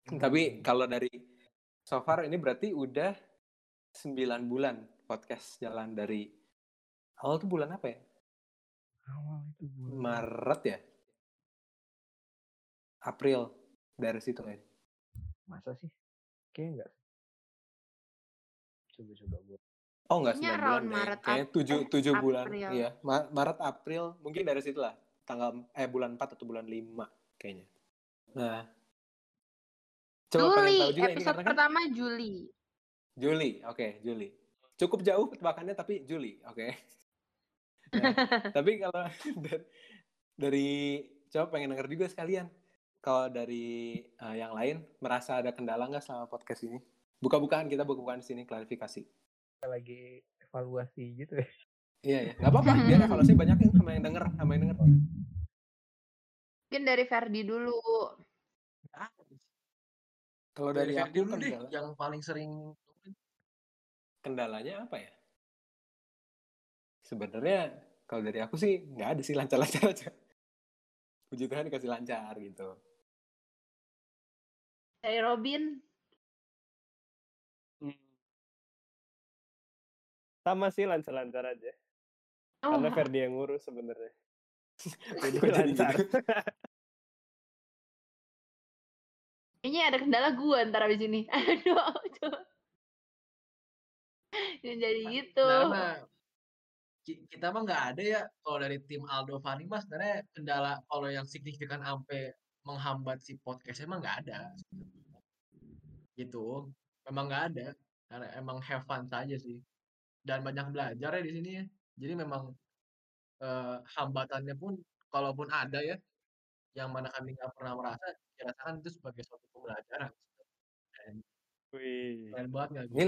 Hmm. Tapi kalau dari so far ini berarti udah sembilan bulan podcast jalan dari awal tuh bulan apa ya? Awal itu bulan Maret ya? April dari situ kan? Masa sih? Kayaknya enggak. Coba-coba gue. Oh enggak sembilan bulan Maret, kayaknya tujuh bulan. Iya, Maret, April mungkin dari situ lah. Tanggal eh bulan empat atau bulan lima kayaknya. Nah. Coba Juli, tahu juga episode ini, pertama kan? Juli. Juli, oke, okay, Juli. Cukup jauh tebakannya tapi Juli, oke. Okay. Nah, tapi kalau dari, dari coba pengen denger juga sekalian. Kalau dari uh, yang lain merasa ada kendala nggak selama podcast ini? Buka-bukaan kita buka-bukaan di sini klarifikasi. Kita lagi evaluasi gitu. Iya ya, nggak apa-apa. Biar evaluasinya banyak yang sama yang denger, sama yang denger. Mungkin dari Ferdi dulu. Nah. Kalau dari, dari aku dulu kendala, deh, yang paling sering kendalanya apa ya? Sebenarnya kalau dari aku sih nggak ada sih, lancar-lancar aja. Puji Tuhan dikasih lancar gitu. Dari Robin? Hmm. Sama sih, lancar-lancar aja. Oh. Karena Ferdi yang ngurus sebenarnya. Jadi lancar. Kayaknya ada kendala gue ntar abis ini. Aduh, coba. Jadi gitu. Nah, nah, kita mah nggak ada ya. Kalau dari tim Aldo Fani mas, sebenarnya kendala kalau yang signifikan sampai menghambat si podcast emang nggak ada. Gitu. Memang nggak ada. Karena emang have fun saja sih. Dan banyak belajar ya di sini. Jadi memang eh, hambatannya pun, kalaupun ada ya, yang mana kami nggak pernah merasa, dirasakan itu sebagai suatu pembelajaran. Wih. Keren banget nggak? Gitu.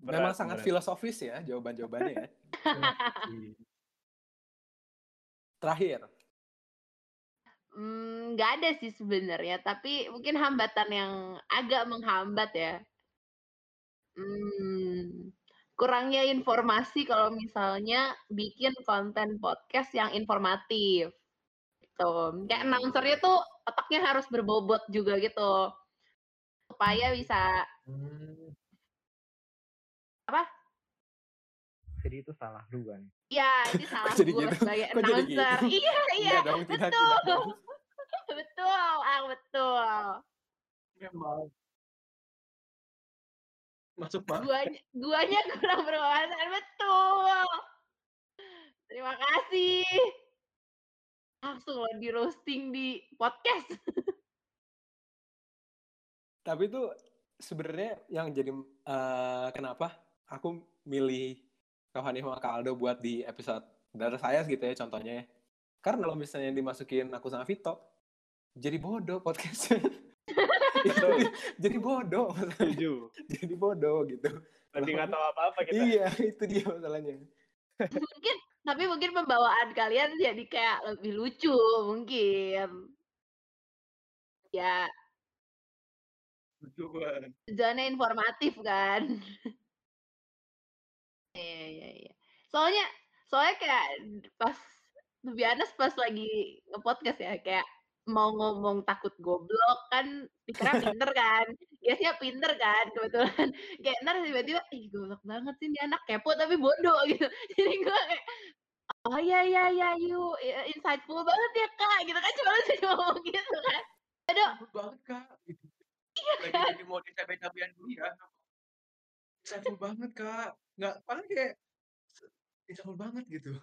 Memang berat, sangat berat. Filosofis ya jawaban-jawabannya ya. Terakhir. Hmm, nggak ada sih sebenarnya, tapi mungkin hambatan yang agak menghambat ya. Hmm, kurangnya informasi kalau misalnya bikin konten podcast yang informatif. Gitu. Kayak announcernya tuh otaknya harus berbobot juga gitu. Supaya bisa apa? Jadi itu salah lu kan? Iya, itu salah gue gitu? Sebagai announcer. Gitu? Iya, iya. Dong, betul. Tidak, tidak. Betul, ah betul. Memang. Masuk, Pak. Guanya, guanya kurang berwawasan, betul. Terima kasih. Langsung lo di roasting di podcast. Tapi itu sebenarnya yang jadi uh, kenapa aku milih Kavani sama Kak Aldo buat di episode dari saya gitu ya contohnya. Karena kalau misalnya dimasukin aku sama Vito, jadi bodoh podcastnya. jadi, jadi bodoh. Setuju. Jadi bodoh gitu. Nanti nggak tahu apa-apa kita. Iya, itu dia masalahnya. Mungkin tapi mungkin pembawaan kalian jadi kayak lebih lucu mungkin ya, lucu banget, zona informatif kan. ya ya ya soalnya soalnya kayak pas biasa pas lagi nge-podcast ya kayak mau ngomong takut goblok kan, pikirnya pinter kan, biasanya pinter kan, kebetulan kayak ntar tiba-tiba ih goblok banget sih ini anak, kepo tapi bodoh gitu. Jadi gue kayak oh ya ya ya you insightful banget ya kak gitu kan, cuma lu cuma ngomong gitu kan, aduh banget kak gitu. Iya lagi kan? Jadi mau dicabai-cabian dulu ya, insightful banget kak, nggak paling kayak insightful banget gitu.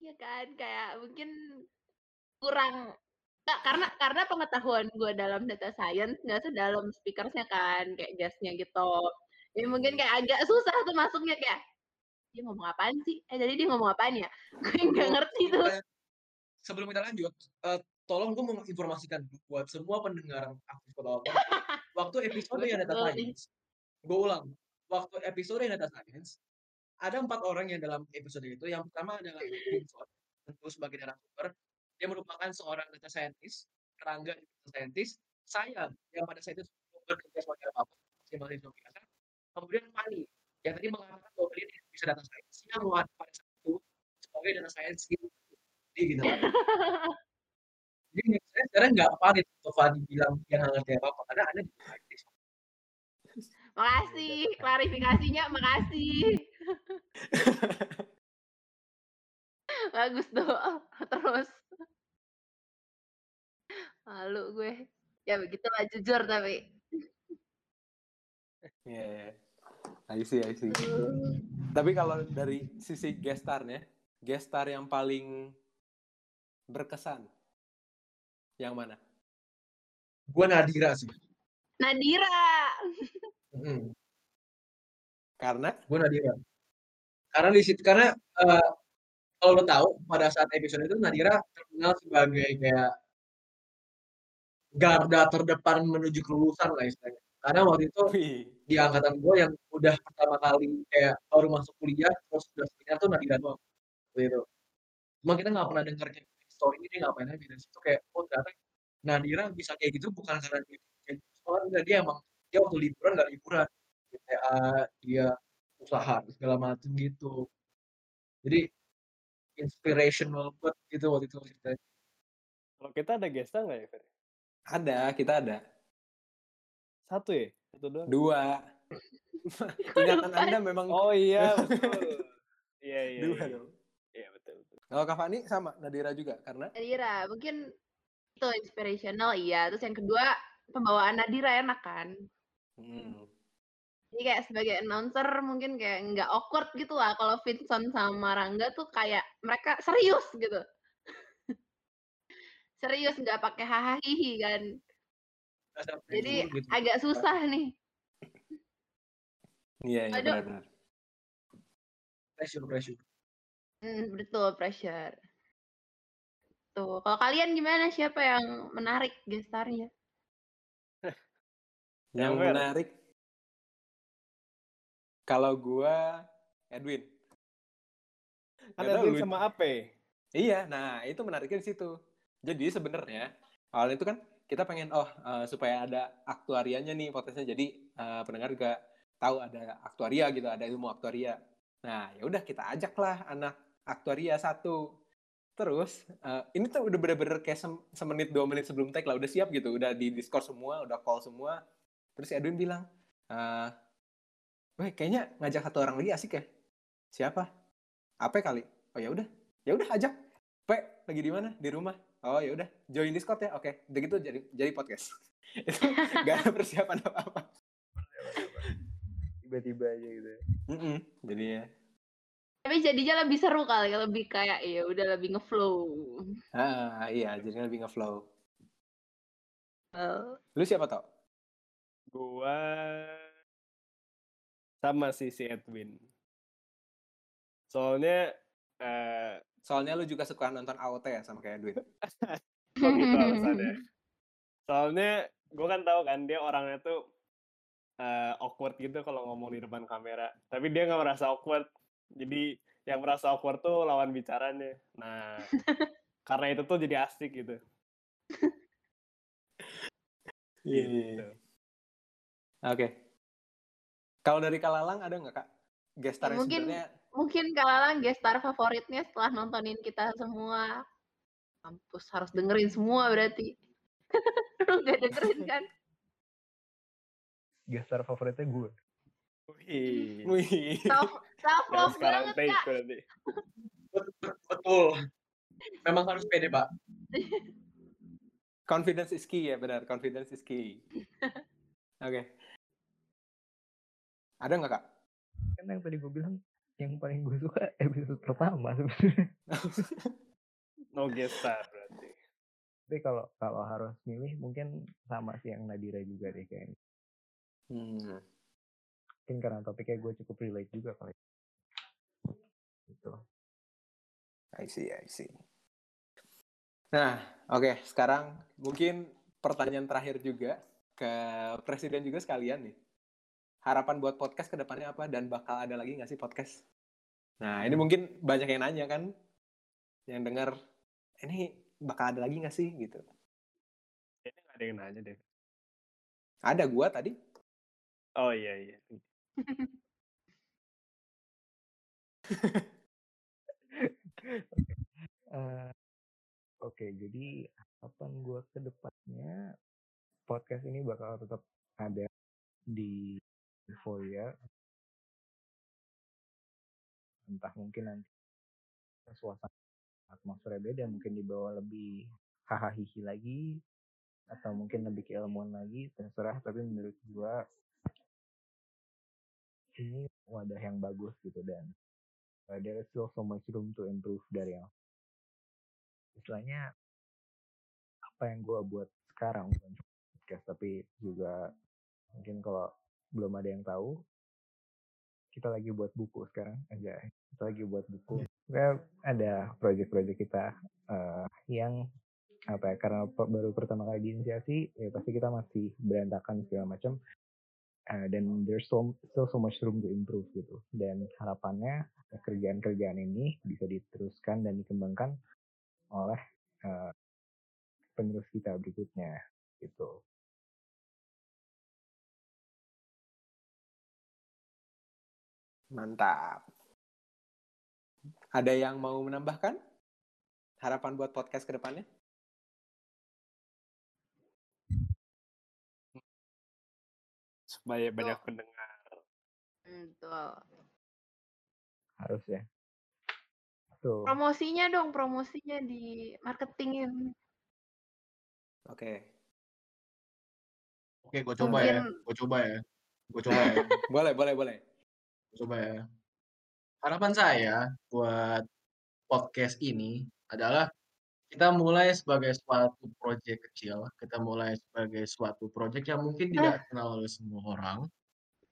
Iya kan, kayak mungkin kurang nggak, karena karena pengetahuan gue dalam data science nggak sedalam speakersnya kan, kayak guestnya gitu. Jadi mungkin kayak agak susah tuh masuknya, kayak dia ngomong apaan sih, eh jadi dia ngomong apaan ya, gue nggak ngerti tuh. Sebelum kita lanjut, uh, tolong gue menginformasikan buat semua pendengar aktif kota waktu episode yang data science, gue ulang, waktu episode yang data science, ada empat orang yang dalam episode itu. Yang pertama adalah Benson, tentu sebagai narasumber, dia merupakan seorang data scientist, Rangga data scientist, saya yang pada saat itu bekerja sebagai apa, sebagai biasa. Kemudian Pani yang tadi mengatakan bahwa dia bisa data science, dia buat pada saat itu sebagai data science gitu, gitu. Jadi saya sekarang nggak valid kalau Ferdi bilang dia nggak ngerti apa-apa karena ada di praktis. Makasih klarifikasinya, makasih. Bagus doh. Terus malu gue. Ya begitu lah, jujur tapi. Ya, I see, I see. Tapi kalau dari sisi guest star-nya, guest star yang paling berkesan yang mana? Gue Nadira sih. Nadira. Hmm. Karena? Gue Nadira. Karena di situ, karena uh, kalau lo tahu pada saat episode itu Nadira terkenal sebagai kayak garda terdepan menuju kelulusan lah istilahnya. Karena waktu itu Wih. di angkatan gue yang udah pertama kali kayak baru masuk kuliah terus udah senior tuh Nadira doang. Gitu. Cuma kita nggak pernah dengarnya. Story ini ngapain aja dari situ kayak oh ternyata Nadira bisa kayak gitu bukan karena dia jadi sekolah, enggak, dia emang dia waktu liburan nggak liburan G T A, dia usaha segala macam gitu, jadi inspirational banget gitu waktu itu kita. Kalau kita ada guest-nya nggak ya Fer? Ada, kita ada satu ya, satu doang. Dua. Ingatan Anda memang. Oh iya betul. Iya iya. Dua dong. Iya betul. Kalau Kak Fani sama Nadira juga karena Nadira mungkin itu inspirational iya. Terus yang kedua pembawaan Nadira enak kan. Hmm. Jadi kayak sebagai announcer mungkin kayak nggak awkward gitu lah. Kalau Vincent sama Rangga tuh kayak mereka serius gitu. Serius nggak pakai hahaha kan. Jadi gitu. Agak susah nih. Iya iya benar. Pressure pressure. Hmm, betul, pressure. Tuh, kalau kalian gimana? Siapa yang menarik gestarnya? Yang menarik? Kalau gua Edwin. Kan Edwin sama Pe. Iya, nah itu menariknya di situ. Jadi sebenarnya awalnya itu kan kita pengen oh uh, supaya ada aktuarianya nih podcastnya. Jadi uh, pendengar juga tahu ada aktuaria gitu, ada ilmu aktuaria. Nah, ya udah kita ajaklah anak aktuaria satu. Terus uh, ini tuh udah bener-bener kayak sem- semenit dua menit sebelum take lah udah siap gitu, udah di Discord semua, udah call semua. Terus Edwin bilang, uh, "Weh, kayaknya ngajak satu orang lagi asik ya." Siapa? Ape kali. Oh ya udah. Ya udah ajak. Pe, lagi di mana? Di rumah. Oh ya udah, join Discord ya. Oke. Okay. Begitu jadi jadi podcast. Itu enggak ada persiapan apa-apa. Tiba-tiba aja gitu. Mm-mm, jadinya. Tapi jadinya lebih seru kali, lebih kayak ya udah lebih ngeflow. Ah iya, jadinya lebih ngeflow. Uh. Lu siapa tau? Gua sama si si Edwin. Soalnya, uh... soalnya lu juga suka nonton A O T ya sama kayak Edwin. Oh gitu alasannya. Soalnya gua kan tahu kan dia orangnya tuh Uh, awkward gitu kalau ngomong di depan kamera. Tapi dia nggak merasa awkward. Jadi yang merasa awkward tuh lawan bicaranya. Nah, karena itu tuh jadi asik gitu. Iya. Gitu. Oke. Okay. Kalau dari Kalalang ada nggak kak? Gestar ya, mungkin sebenarnya... mungkin Kalalang gestar favoritnya setelah nontonin kita semua. Kampus harus dengerin semua berarti. Lu nggak dengerin kan? Gestar favoritnya gue. Wih. Wih. Self love banget kak. Betul. Memang harus pede pak. Confidence is key ya benar. Confidence is key. Oke. Okay. Ada nggak kak? Kan yang tadi gue bilang yang paling gue suka episode pertama sebenarnya. No gestar berarti. Tapi kalau kalau harus milih mungkin sama sih yang Nadira juga deh kayaknya. Hmm. Mungkin karena topiknya gue cukup relate juga kali. Gitu. I see, I see. Nah, oke, okay, sekarang mungkin pertanyaan terakhir juga ke presiden juga sekalian nih. Harapan buat podcast ke depannya apa dan bakal ada lagi nggak sih podcast? Nah, ini mungkin banyak yang nanya kan, yang dengar ini bakal ada lagi nggak sih gitu. Ini nggak ada yang nanya deh. Ada gua tadi. Oh iya iya. Oke, uh, okay, jadi harapan gua ke depannya podcast ini bakal tetap ada di Voyeur, entah mungkin nanti suasana atmosfernya beda, mungkin dibawa lebih hahahihi lagi atau mungkin lebih keilmuan lagi, terserah. Tapi menurut gua ini wadah yang bagus gitu, dan uh, there is still so much room to improve dari yang istilahnya apa yang gua buat sekarang, bukan podcast tapi juga mungkin kalau belum ada yang tahu, kita lagi buat buku sekarang aja. Kita lagi buat buku. Well, ada proyek-proyek kita uh, yang apa ya, karena baru pertama kali diinisiasi, ya pasti kita masih berantakan segala macam. Dan uh, there's so, still so much room to improve gitu. Dan harapannya kerjaan-kerjaan ini bisa diteruskan dan dikembangkan oleh uh, penerus kita berikutnya gitu. Mantap. Ada yang mau menambahkan harapan buat podcast ke depannya? Supaya banyak pendengar. Betul. Harus ya. Tuh. Promosinya dong, promosinya di marketingin. Oke. Okay. Oke, okay, gue coba Mungkin... ya. Gue coba ya. Gue coba ya. Boleh, boleh, boleh. Coba ya. Harapan saya buat podcast ini adalah kita mulai sebagai suatu proyek kecil, kita mulai sebagai suatu proyek yang mungkin tidak dikenal oleh semua orang,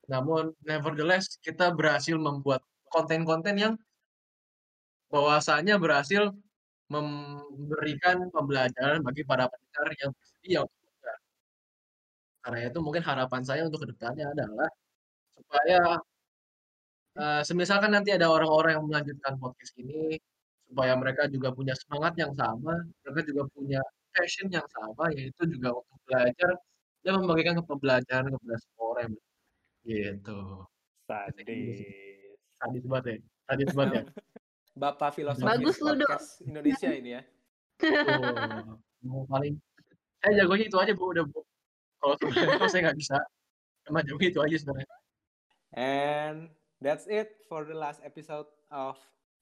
namun nevertheless kita berhasil membuat konten-konten yang bahwasanya berhasil memberikan pembelajaran bagi para pendengar yang bersedia. Karena itu mungkin harapan saya untuk kedepannya adalah supaya Uh, semisalkan nanti ada orang-orang yang melanjutkan podcast ini, supaya mereka juga punya semangat yang sama, mereka juga punya passion yang sama, yaitu juga untuk belajar dan membagikan pembelajaran kepada semua orang. Gitu. Sadis. Sadis banget ya. Sadis banget ya. Bapak filosofi podcast lu, Indonesia ini ya. Oh, paling saya eh, jagonya itu aja, Bu. Udah, Bu. Kalau sebenarnya saya nggak bisa. Cuma jago itu aja sebenarnya. And that's it for the last episode of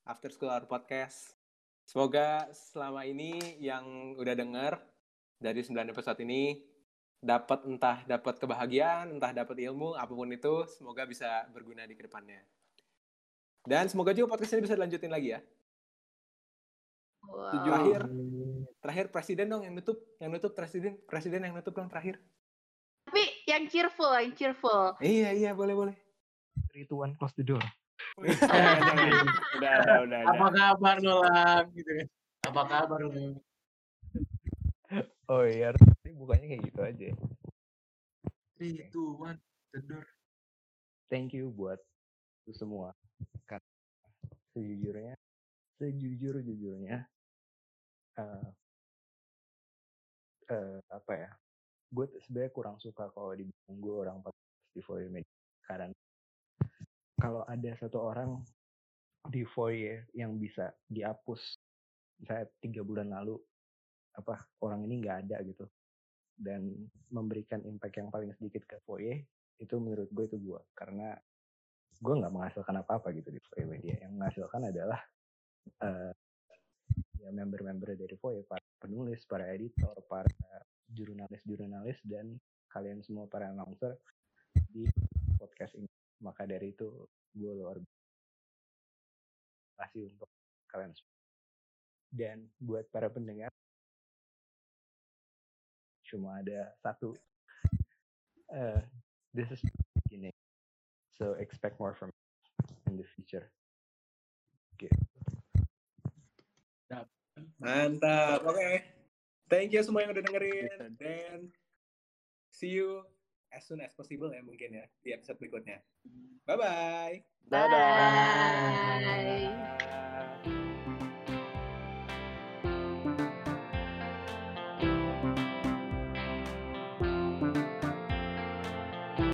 After School Hour Podcast. Semoga selama ini yang udah denger dari sembilan episode ini dapat entah dapat kebahagiaan, entah dapat ilmu, apapun itu, semoga bisa berguna di kedepannya. Dan semoga juga podcast ini bisa dilanjutin lagi ya. Wow. Terakhir, terakhir presiden dong yang nutup, yang nutup presiden, presiden yang nutup dong terakhir. Tapi yang cheerful, yang cheerful. Iya iya boleh boleh. Rituan close the door. Udah, udah, udah. Apa kabar lo lang? Gitu kan? Apa kabar lo? Oh iya, ini bukannya kayak gitu aja. Rituan the door. Thank you buat itu semua. Kata sejujurnya, sejujur-jujurnya, uh, uh, apa ya? Gue sebenarnya kurang suka kalau dibilang gue orang podcast di Foy Media sekarang. Kalau ada satu orang di Voyeur yang bisa dihapus, misalnya tiga bulan lalu, apa orang ini nggak ada gitu, dan memberikan impact yang paling sedikit ke Voyeur, itu menurut gue itu gue, karena gue nggak menghasilkan apa-apa gitu di Voyeur Media. Yang menghasilkan adalah uh, ya member-member dari Voyeur, para penulis, para editor, para jurnalis-jurnalis, dan kalian semua para announcer di podcast ini. Maka dari itu gue luar biasa. Terima kasih untuk kalian semua. Dan buat para pendengar, cuma ada satu. Uh, this is the beginning. So expect more from me in the future. Oke. Okay. Mantap. Oke. Okay. Thank you semua yang udah dengerin. Dan see you as soon as possible ya mungkin ya di episode berikutnya. Bye-bye. Bye-bye.